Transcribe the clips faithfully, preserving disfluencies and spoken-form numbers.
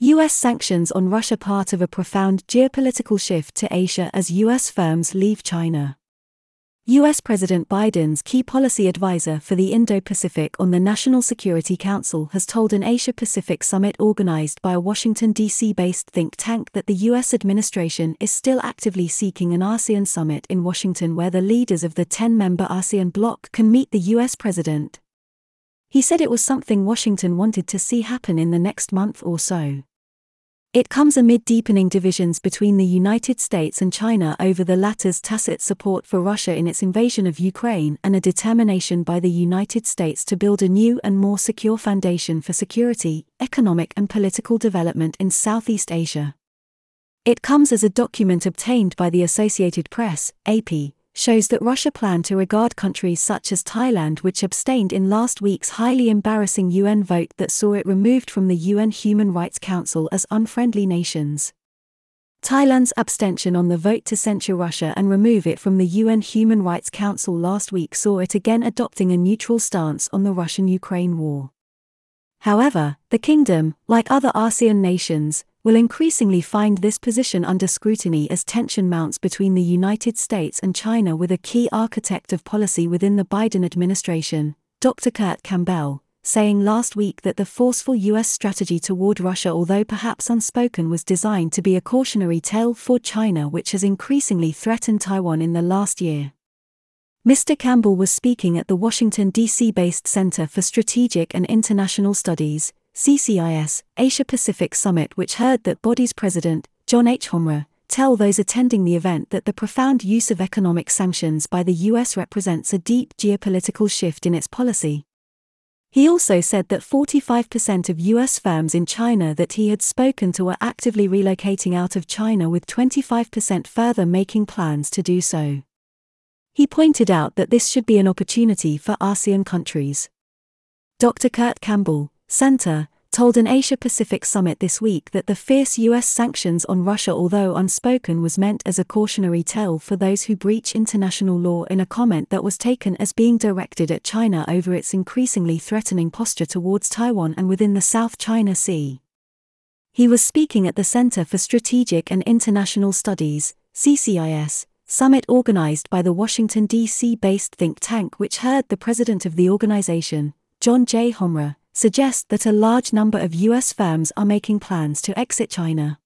U S sanctions on Russia part of a profound geopolitical shift to Asia as U S firms leave China. U S President Biden's key policy advisor for the Indo Pacific on the National Security Council has told an Asia Pacific summit organized by a Washington, D C based think tank that the U S administration is still actively seeking an ASEAN summit in Washington where the leaders of the ten member ASEAN bloc can meet the U S president. He said it was something Washington wanted to see happen in the next month or so. It comes amid deepening divisions between the United States and China over the latter's tacit support for Russia in its invasion of Ukraine and a determination by the United States to build a new and more secure foundation for security, economic and political development in Southeast Asia. It comes as a document obtained by the Associated Press, A P, shows that Russia planned to regard countries such as Thailand, which abstained in last week's highly embarrassing U N vote that saw it removed from the U N Human Rights Council, as unfriendly nations. Thailand's abstention on the vote to censure Russia and remove it from the U N Human Rights Council last week saw it again adopting a neutral stance on the Russian-Ukraine war. However, the kingdom, like other ASEAN nations, will increasingly find this position under scrutiny as tension mounts between the United States and China, with a key architect of policy within the Biden administration, Doctor Kurt Campbell, saying last week that the forceful U S strategy toward Russia, although perhaps unspoken, was designed to be a cautionary tale for China, which has increasingly threatened Taiwan in the last year. Mister Campbell was speaking at the Washington, D C-based Center for Strategic and International Studies, C C I S, Asia-Pacific Summit, which heard that body's President, John J. Homra, tell those attending the event that the profound use of economic sanctions by the U S represents a deep geopolitical shift in its policy. He also said that forty-five percent of U S firms in China that he had spoken to were actively relocating out of China, with twenty-five percent further making plans to do so. He pointed out that this should be an opportunity for ASEAN countries. Doctor Kurt Campbell, Center, told an Asia-Pacific summit this week that the fierce U S sanctions on Russia, although unspoken, was meant as a cautionary tale for those who breach international law, in a comment that was taken as being directed at China over its increasingly threatening posture towards Taiwan and within the South China Sea. He was speaking at the Center for Strategic and International Studies, C C I S, summit organized by the Washington, D C-based think tank, which heard the president of the organization, John J. Homra, suggest that a large number of U S firms are making plans to exit China.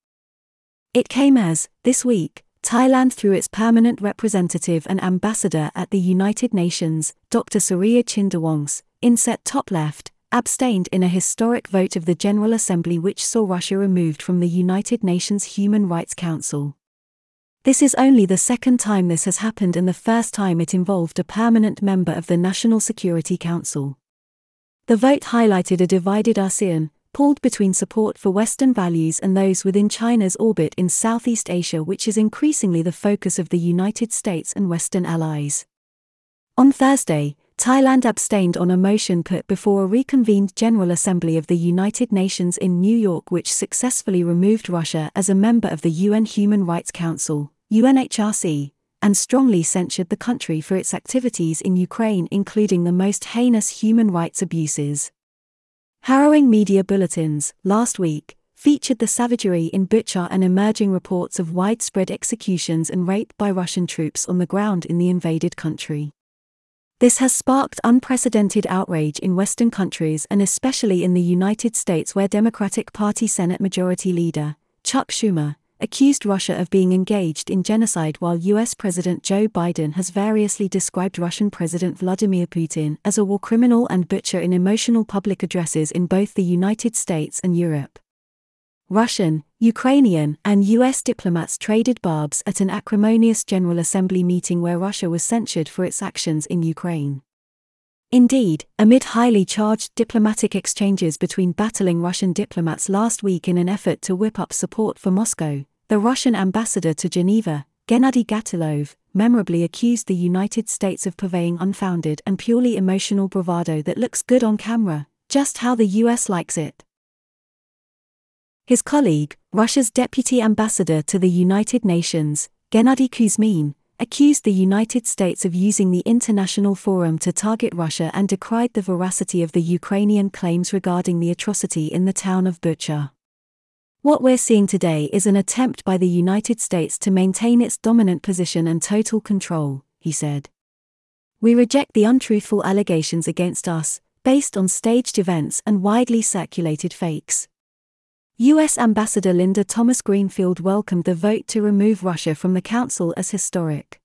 It came as, this week, Thailand, through its permanent representative and ambassador at the United Nations, Doctor Suriya Chindawongse, inset top left, abstained in a historic vote of the General Assembly which saw Russia removed from the United Nations Human Rights Council. This is only the second time this has happened and the first time it involved a permanent member of the National Security Council. The vote highlighted a divided ASEAN, pulled between support for Western values and those within China's orbit in Southeast Asia, which is increasingly the focus of the United States and Western allies. On Thursday, Thailand abstained on a motion put before a reconvened General Assembly of the United Nations in New York which successfully removed Russia as a member of the U N Human Rights Council, U N H R C, and strongly censured the country for its activities in Ukraine, including the most heinous human rights abuses. Harrowing media bulletins, last week, featured the savagery in Bucha and emerging reports of widespread executions and rape by Russian troops on the ground in the invaded country. This has sparked unprecedented outrage in Western countries and especially in the United States, where Democratic Party Senate Majority Leader, Chuck Schumer, accused Russia of being engaged in genocide, while U S President Joe Biden has variously described Russian President Vladimir Putin as a war criminal and butcher in emotional public addresses in both the United States and Europe. Russian, Ukrainian, and U S diplomats traded barbs at an acrimonious General Assembly meeting where Russia was censured for its actions in Ukraine. Indeed, amid highly charged diplomatic exchanges between battling Russian diplomats last week in an effort to whip up support for Moscow, the Russian ambassador to Geneva, Gennady Gatilov, memorably accused the United States of purveying unfounded and purely emotional bravado that looks good on camera, just how the U S likes it. His colleague, Russia's deputy ambassador to the United Nations, Gennady Kuzmin, accused the United States of using the international forum to target Russia and decried the veracity of the Ukrainian claims regarding the atrocity in the town of Bucha. What we're seeing today is an attempt by the United States to maintain its dominant position and total control, he said. We reject the untruthful allegations against us, based on staged events and widely circulated fakes. U S Ambassador Linda Thomas-Greenfield welcomed the vote to remove Russia from the council as historic.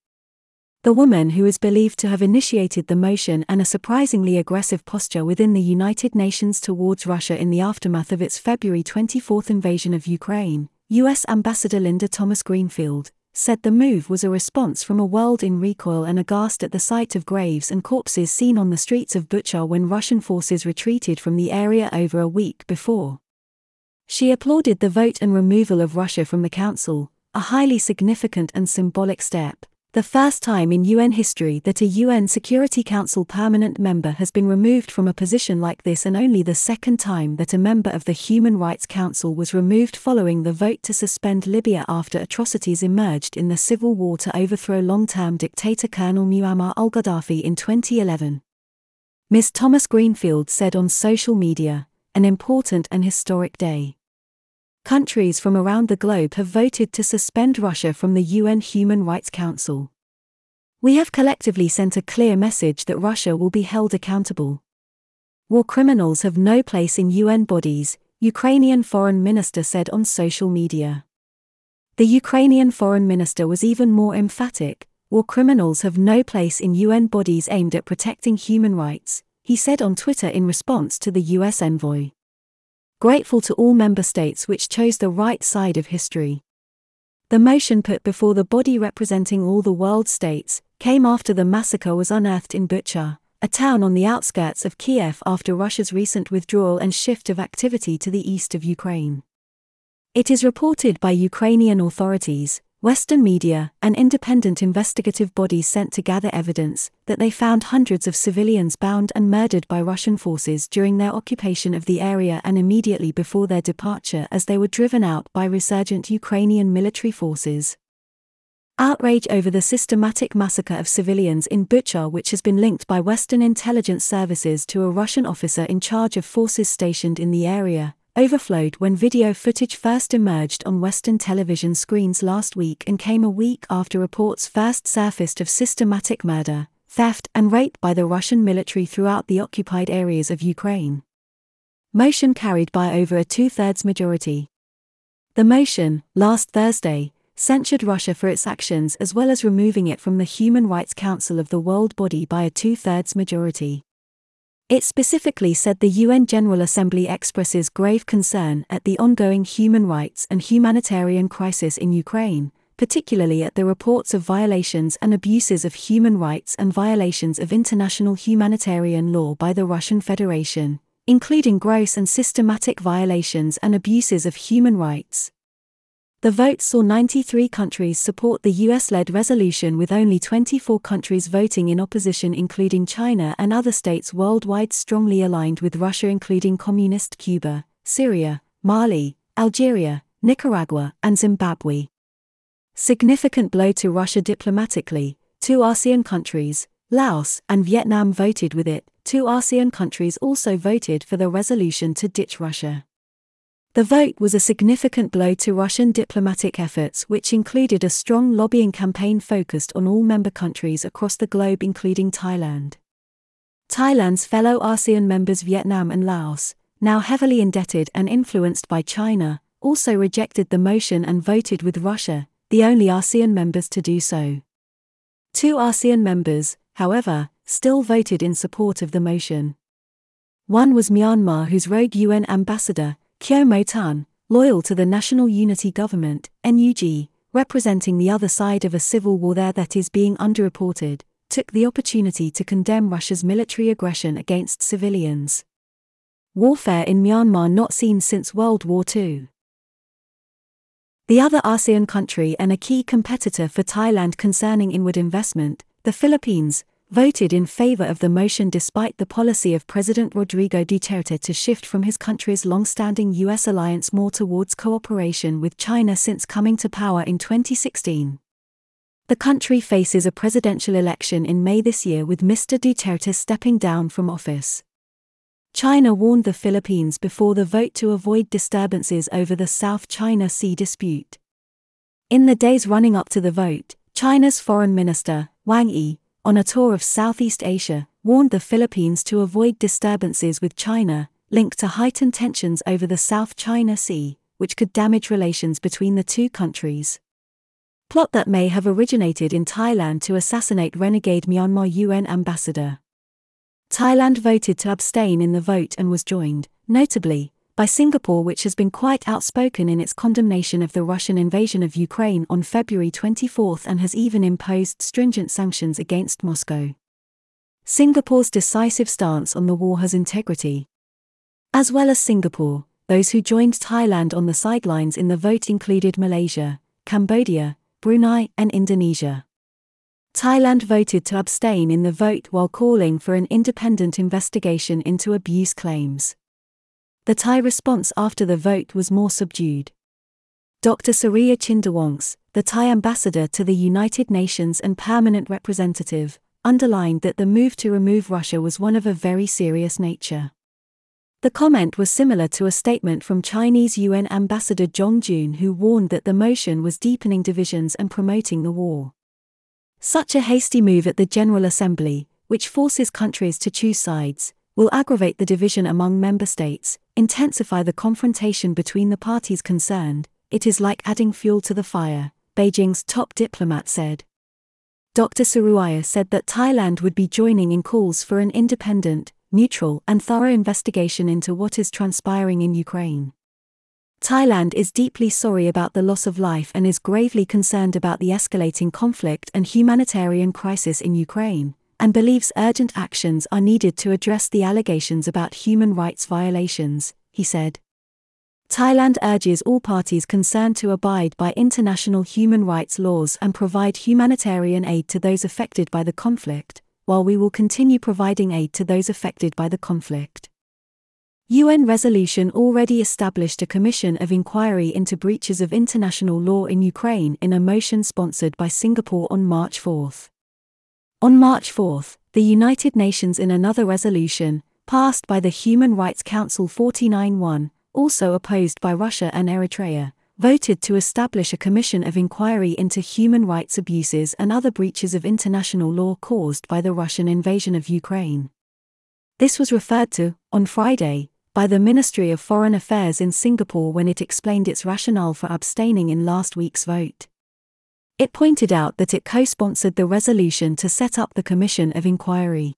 The woman who is believed to have initiated the motion and a surprisingly aggressive posture within the United Nations towards Russia in the aftermath of its February twenty-fourth invasion of Ukraine, U S Ambassador Linda Thomas-Greenfield, said the move was a response from a world in recoil and aghast at the sight of graves and corpses seen on the streets of Bucha when Russian forces retreated from the area over a week before. She applauded the vote and removal of Russia from the Council, a highly significant and symbolic step. The first time in U N history that a U N Security Council permanent member has been removed from a position like this, and only the second time that a member of the Human Rights Council was removed following the vote to suspend Libya after atrocities emerged in the civil war to overthrow long-term dictator Colonel Muammar al-Gaddafi in twenty eleven. Miz Thomas-Greenfield said on social media, "An important and historic day. Countries from around the globe have voted to suspend Russia from the U N Human Rights Council. We have collectively sent a clear message that Russia will be held accountable. War criminals have no place in U N bodies," Ukrainian foreign minister said on social media. The Ukrainian foreign minister was even more emphatic. "War criminals have no place in U N bodies aimed at protecting human rights," he said on Twitter in response to the U S envoy. "Grateful to all member states which chose the right side of history." The motion put before the body representing all the world's states came after the massacre was unearthed in Bucha, a town on the outskirts of Kiev, after Russia's recent withdrawal and shift of activity to the east of Ukraine. It is reported by Ukrainian authorities, Western media, and independent investigative bodies sent to gather evidence, that they found hundreds of civilians bound and murdered by Russian forces during their occupation of the area and immediately before their departure as they were driven out by resurgent Ukrainian military forces. Outrage over the systematic massacre of civilians in Bucha, which has been linked by Western intelligence services to a Russian officer in charge of forces stationed in the area, overflowed when video footage first emerged on Western television screens last week and came a week after reports first surfaced of systematic murder, theft and rape by the Russian military throughout the occupied areas of Ukraine. Motion carried by over a two-thirds majority. The motion, last Thursday, censured Russia for its actions as well as removing it from the Human Rights Council of the World Body by a two-thirds majority. It specifically said the U N General Assembly expresses grave concern at the ongoing human rights and humanitarian crisis in Ukraine, particularly at the reports of violations and abuses of human rights and violations of international humanitarian law by the Russian Federation, including gross and systematic violations and abuses of human rights. The vote saw ninety-three countries support the U S-led resolution, with only twenty-four countries voting in opposition, including China and other states worldwide strongly aligned with Russia, including Communist Cuba, Syria, Mali, Algeria, Nicaragua, and Zimbabwe. Significant blow to Russia diplomatically. Two ASEAN countries, Laos and Vietnam, voted with it. Two ASEAN countries also voted for the resolution to ditch Russia. The vote was a significant blow to Russian diplomatic efforts, which included a strong lobbying campaign focused on all member countries across the globe, including Thailand. Thailand's fellow ASEAN members Vietnam and Laos, now heavily indebted and influenced by China, also rejected the motion and voted with Russia, the only ASEAN members to do so. Two ASEAN members, however, still voted in support of the motion. One was Myanmar, whose rogue U N ambassador, Kyaw Mo Tun, loyal to the National Unity Government, N U G, representing the other side of a civil war there that is being underreported, took the opportunity to condemn Russia's military aggression against civilians. Warfare in Myanmar not seen since World War Two. The other ASEAN country and a key competitor for Thailand concerning inward investment, the Philippines, voted in favor of the motion despite the policy of President Rodrigo Duterte to shift from his country's long-standing U S alliance more towards cooperation with China since coming to power in twenty sixteen. The country faces a presidential election in May this year, with Mister Duterte stepping down from office. China warned the Philippines before the vote to avoid disturbances over the South China Sea dispute. In the days running up to the vote, China's Foreign Minister, Wang Yi, on a tour of Southeast Asia, warned the Philippines to avoid disturbances with China, linked to heightened tensions over the South China Sea, which could damage relations between the two countries. Plot that may have originated in Thailand to assassinate renegade Myanmar U N ambassador. Thailand voted to abstain in the vote and was joined, notably, by Singapore, which has been quite outspoken in its condemnation of the Russian invasion of Ukraine on February twenty-fourth and has even imposed stringent sanctions against Moscow. Singapore's decisive stance on the war has integrity. As well as Singapore, those who joined Thailand on the sidelines in the vote included Malaysia, Cambodia, Brunei and Indonesia. Thailand voted to abstain in the vote while calling for an independent investigation into abuse claims. The Thai response after the vote was more subdued. Doctor Suriya Chindawongse, the Thai ambassador to the United Nations and permanent representative, underlined that the move to remove Russia was one of a very serious nature. The comment was similar to a statement from Chinese U N Ambassador Zhong Jun, who warned that the motion was deepening divisions and promoting the war. Such a hasty move at the General Assembly, which forces countries to choose sides, will aggravate the division among member states, intensify the confrontation between the parties concerned. It is like adding fuel to the fire, Beijing's top diplomat said. Doctor Suriya said that Thailand would be joining in calls for an independent, neutral and thorough investigation into what is transpiring in Ukraine. Thailand is deeply sorry about the loss of life and is gravely concerned about the escalating conflict and humanitarian crisis in Ukraine, and believes urgent actions are needed to address the allegations about human rights violations, he said. Thailand urges all parties concerned to abide by international human rights laws and provide humanitarian aid to those affected by the conflict, while we will continue providing aid to those affected by the conflict. U N resolution already established a commission of inquiry into breaches of international law in Ukraine in a motion sponsored by Singapore on March fourth. On March fourth, the United Nations in another resolution, passed by the Human Rights Council forty-nine one, also opposed by Russia and Eritrea, voted to establish a commission of inquiry into human rights abuses and other breaches of international law caused by the Russian invasion of Ukraine. This was referred to, on Friday, by the Ministry of Foreign Affairs in Singapore when it explained its rationale for abstaining in last week's vote. It pointed out that it co-sponsored the resolution to set up the Commission of Inquiry.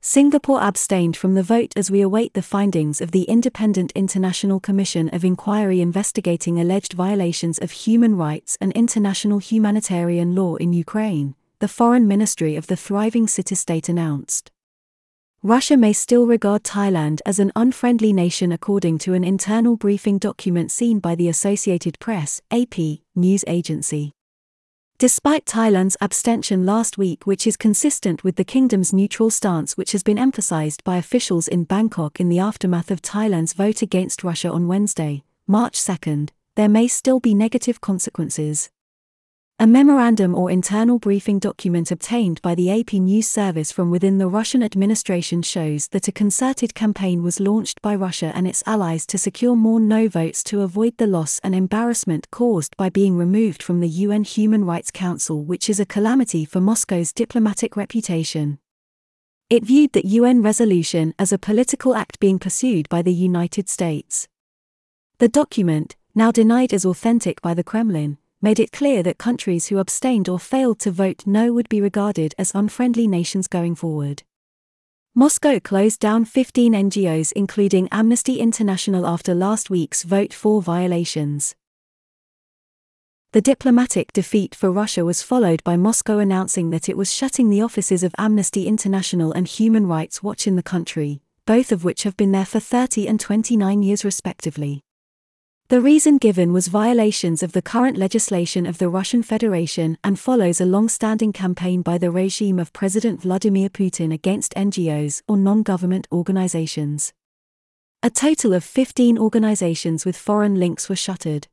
Singapore abstained from the vote as we await the findings of the Independent International Commission of Inquiry investigating alleged violations of human rights and international humanitarian law in Ukraine, the Foreign Ministry of the thriving city-state announced. Russia may still regard Thailand as an unfriendly nation according to an internal briefing document seen by the Associated Press, A P, news agency. Despite Thailand's abstention last week, which is consistent with the kingdom's neutral stance which has been emphasized by officials in Bangkok in the aftermath of Thailand's vote against Russia on Wednesday, March second, there may still be negative consequences. A memorandum or internal briefing document obtained by the A P news service from within the Russian administration shows that a concerted campaign was launched by Russia and its allies to secure more no votes to avoid the loss and embarrassment caused by being removed from the U N Human Rights Council, which is a calamity for Moscow's diplomatic reputation. It viewed that U N resolution as a political act being pursued by the United States. The document, now denied as authentic by the Kremlin, made it clear that countries who abstained or failed to vote no would be regarded as unfriendly nations going forward. Moscow closed down fifteen N G Os including Amnesty International after last week's vote for violations. The diplomatic defeat for Russia was followed by Moscow announcing that it was shutting the offices of Amnesty International and Human Rights Watch in the country, both of which have been there for thirty and twenty-nine years respectively. The reason given was violations of the current legislation of the Russian Federation and follows a long-standing campaign by the regime of President Vladimir Putin against N G Os or non-government organizations. A total of fifteen organizations with foreign links were shuttered.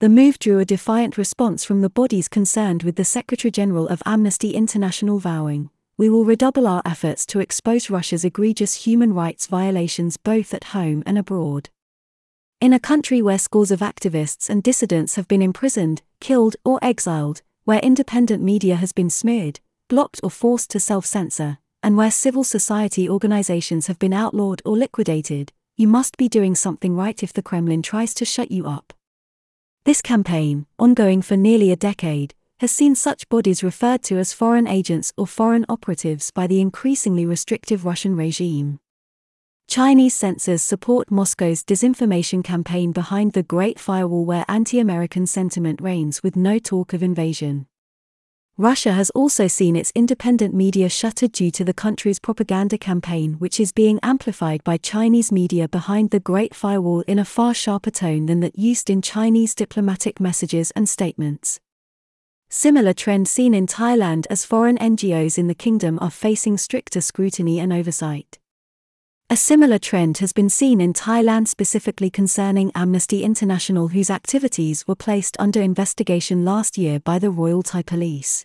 The move drew a defiant response from the bodies concerned, with the Secretary-General of Amnesty International vowing, we will redouble our efforts to expose Russia's egregious human rights violations both at home and abroad. In a country where scores of activists and dissidents have been imprisoned, killed or exiled, where independent media has been smeared, blocked or forced to self-censor, and where civil society organizations have been outlawed or liquidated, you must be doing something right if the Kremlin tries to shut you up. This campaign, ongoing for nearly a decade, has seen such bodies referred to as foreign agents or foreign operatives by the increasingly restrictive Russian regime. Chinese censors support Moscow's disinformation campaign behind the Great Firewall, where anti-American sentiment reigns with no talk of invasion. Russia has also seen its independent media shuttered due to the country's propaganda campaign, which is being amplified by Chinese media behind the Great Firewall in a far sharper tone than that used in Chinese diplomatic messages and statements. Similar trend seen in Thailand as foreign N G Os in the kingdom are facing stricter scrutiny and oversight. A similar trend has been seen in Thailand, specifically concerning Amnesty International, whose activities were placed under investigation last year by the Royal Thai Police.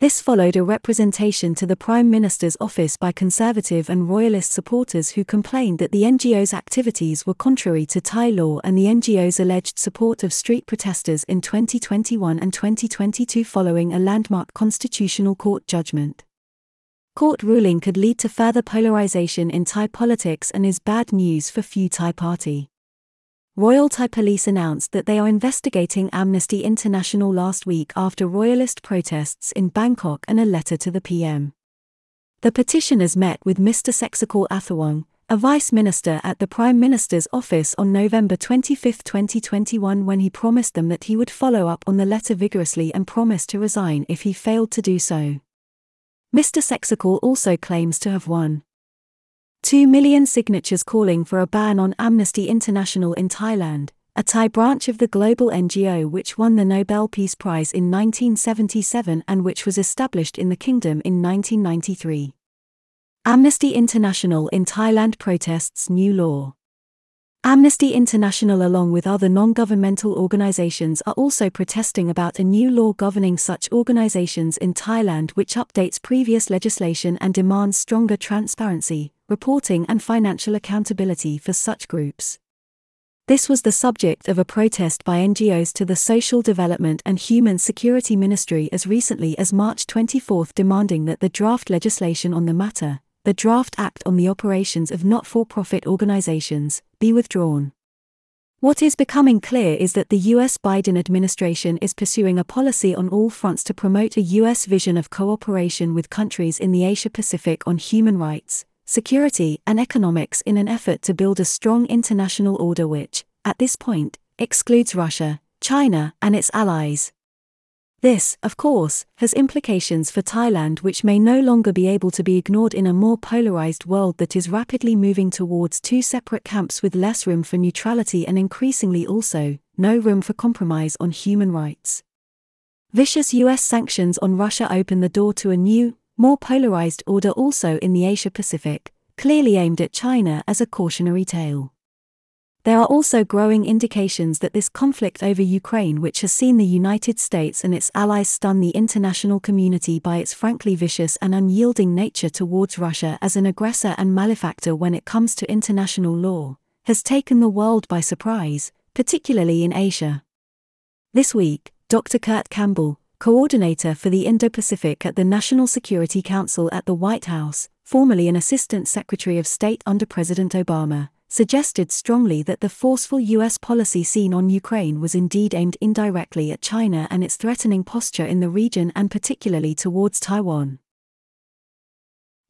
This followed a representation to the Prime Minister's office by Conservative and Royalist supporters who complained that the N G O's activities were contrary to Thai law and the N G O's alleged support of street protesters in twenty twenty-one and twenty twenty-two following a landmark Constitutional Court judgment. Court ruling could lead to further polarization in Thai politics and is bad news for few Thai party. Royal Thai Police announced that they are investigating Amnesty International last week after royalist protests in Bangkok and a letter to the P M. The petitioners met with Mister Seksakol Athiwong, a vice minister at the Prime Minister's office, on November twenty-fifth, twenty twenty-one, when he promised them that he would follow up on the letter vigorously and promised to resign if he failed to do so. Mister Seksakol also claims to have won two million signatures calling for a ban on Amnesty International in Thailand, a Thai branch of the global N G O which won the Nobel Peace Prize in nineteen seventy-seven and which was established in the kingdom in nineteen ninety-three. Amnesty International in Thailand protests new law. Amnesty International, along with other non-governmental organizations, are also protesting about a new law governing such organizations in Thailand, which updates previous legislation and demands stronger transparency, reporting and financial accountability for such groups. This was the subject of a protest by N G Os to the Social Development and Human Security Ministry as recently as March twenty-fourth, demanding that the draft legislation on the matter, the Draft Act on the Operations of Not-for-Profit Organizations, be withdrawn. What is becoming clear is that the U S Biden administration is pursuing a policy on all fronts to promote a U S vision of cooperation with countries in the Asia-Pacific on human rights, security, and economics in an effort to build a strong international order which, at this point, excludes Russia, China, and its allies. This, of course, has implications for Thailand, which may no longer be able to be ignored in a more polarized world that is rapidly moving towards two separate camps with less room for neutrality and increasingly also no room for compromise on human rights. Vicious U S sanctions on Russia open the door to a new, more polarized order also in the Asia-Pacific, clearly aimed at China as a cautionary tale. There are also growing indications that this conflict over Ukraine, which has seen the United States and its allies stun the international community by its frankly vicious and unyielding nature towards Russia as an aggressor and malefactor when it comes to international law, has taken the world by surprise, particularly in Asia. This week, Doctor Kurt Campbell, coordinator for the Indo Pacific at the National Security Council at the White House, formerly an Assistant Secretary of State under President Obama, suggested strongly that the forceful U S policy seen on Ukraine was indeed aimed indirectly at China and its threatening posture in the region, and particularly towards Taiwan.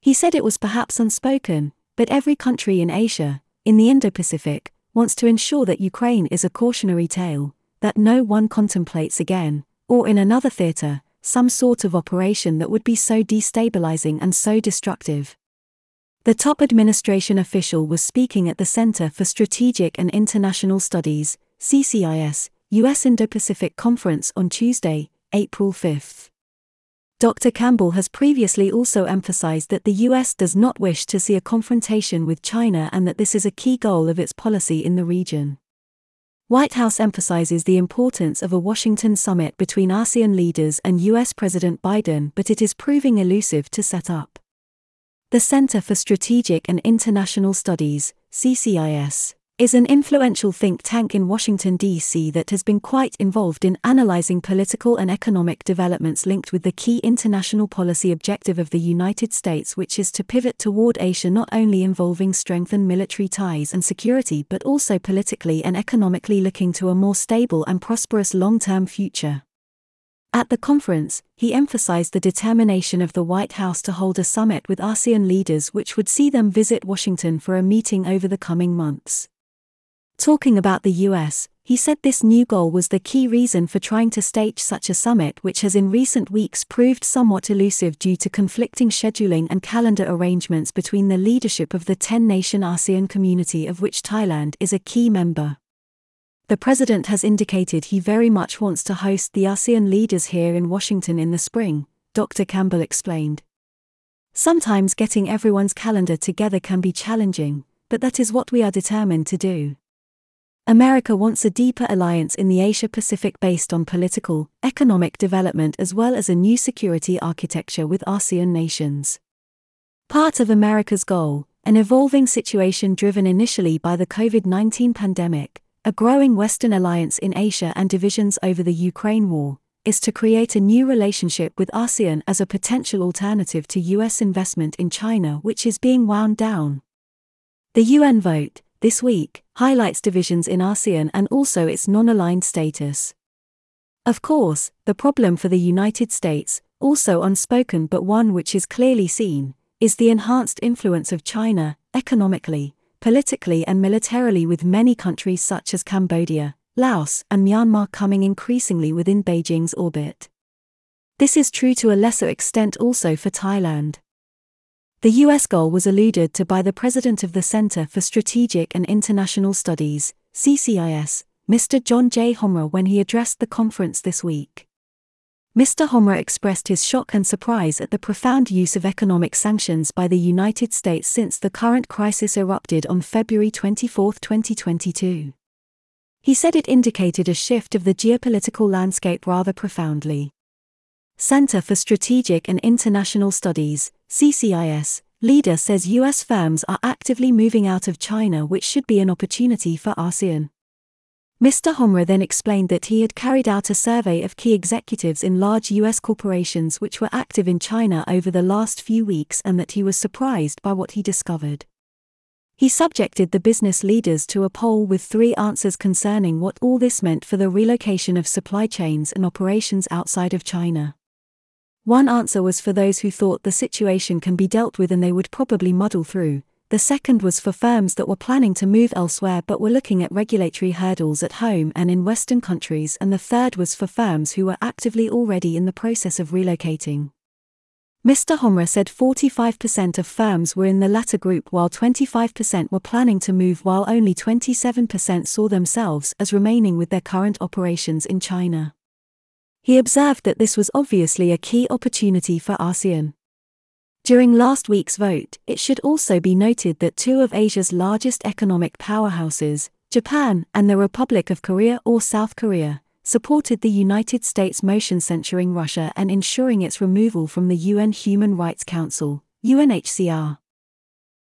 He said it was perhaps unspoken, but every country in Asia, in the Indo-Pacific, wants to ensure that Ukraine is a cautionary tale, that no one contemplates again, or in another theater, some sort of operation that would be so destabilizing and so destructive. The top administration official was speaking at the Center for Strategic and International Studies, C C I S, U S Indo-Pacific Conference on Tuesday, April fifth. Doctor Campbell has previously also emphasized that the U S does not wish to see a confrontation with China and that this is a key goal of its policy in the region. White House emphasizes the importance of a Washington summit between ASEAN leaders and U S President Biden, but it is proving elusive to set up. The Center for Strategic and International Studies, C C I S, is an influential think tank in Washington, D C that has been quite involved in analyzing political and economic developments linked with the key international policy objective of the United States, which is to pivot toward Asia, not only involving strengthened military ties and security, but also politically and economically, looking to a more stable and prosperous long-term future. At the conference, he emphasized the determination of the White House to hold a summit with ASEAN leaders, which would see them visit Washington for a meeting over the coming months. Talking about the U S, he said this new goal was the key reason for trying to stage such a summit, which has in recent weeks proved somewhat elusive due to conflicting scheduling and calendar arrangements between the leadership of the ten-nation ASEAN community, of which Thailand is a key member. The president has indicated he very much wants to host the ASEAN leaders here in Washington in the spring, Doctor Campbell explained. Sometimes getting everyone's calendar together can be challenging, but that is what we are determined to do. America wants a deeper alliance in the Asia-Pacific based on political, economic development as well as a new security architecture with ASEAN nations. Part of America's goal, an evolving situation driven initially by the COVID nineteen pandemic, a growing Western alliance in Asia and divisions over the Ukraine war, is to create a new relationship with ASEAN as a potential alternative to U S investment in China, which is being wound down. The U N vote, this week, highlights divisions in ASEAN and also its non-aligned status. Of course, the problem for the United States, also unspoken but one which is clearly seen, is the enhanced influence of China, economically, politically and militarily, with many countries such as Cambodia, Laos and Myanmar coming increasingly within Beijing's orbit. This is true to a lesser extent also for Thailand. The U S goal was alluded to by the president of the Center for Strategic and International Studies, C C I S, Mister John J. Homra, when he addressed the conference this week. Mister Homra expressed his shock and surprise at the profound use of economic sanctions by the United States since the current crisis erupted on February twenty-fourth, twenty twenty-two. He said it indicated a shift of the geopolitical landscape rather profoundly. Center for Strategic and International Studies, C C I S, leader says U S firms are actively moving out of China, which should be an opportunity for ASEAN. Mister Homra then explained that he had carried out a survey of key executives in large U S corporations which were active in China over the last few weeks, and that he was surprised by what he discovered. He subjected the business leaders to a poll with three answers concerning what all this meant for the relocation of supply chains and operations outside of China. One answer was for those who thought the situation can be dealt with and they would probably muddle through. The second was for firms that were planning to move elsewhere but were looking at regulatory hurdles at home and in Western countries. And the third was for firms who were actively already in the process of relocating. Mister Homra said forty-five percent of firms were in the latter group, while twenty-five percent were planning to move, while only twenty-seven percent saw themselves as remaining with their current operations in China. He observed that this was obviously a key opportunity for ASEAN. During last week's vote, it should also be noted that two of Asia's largest economic powerhouses, Japan and the Republic of Korea or South Korea, supported the United States motion censuring Russia and ensuring its removal from the U N Human Rights Council, U N H C R.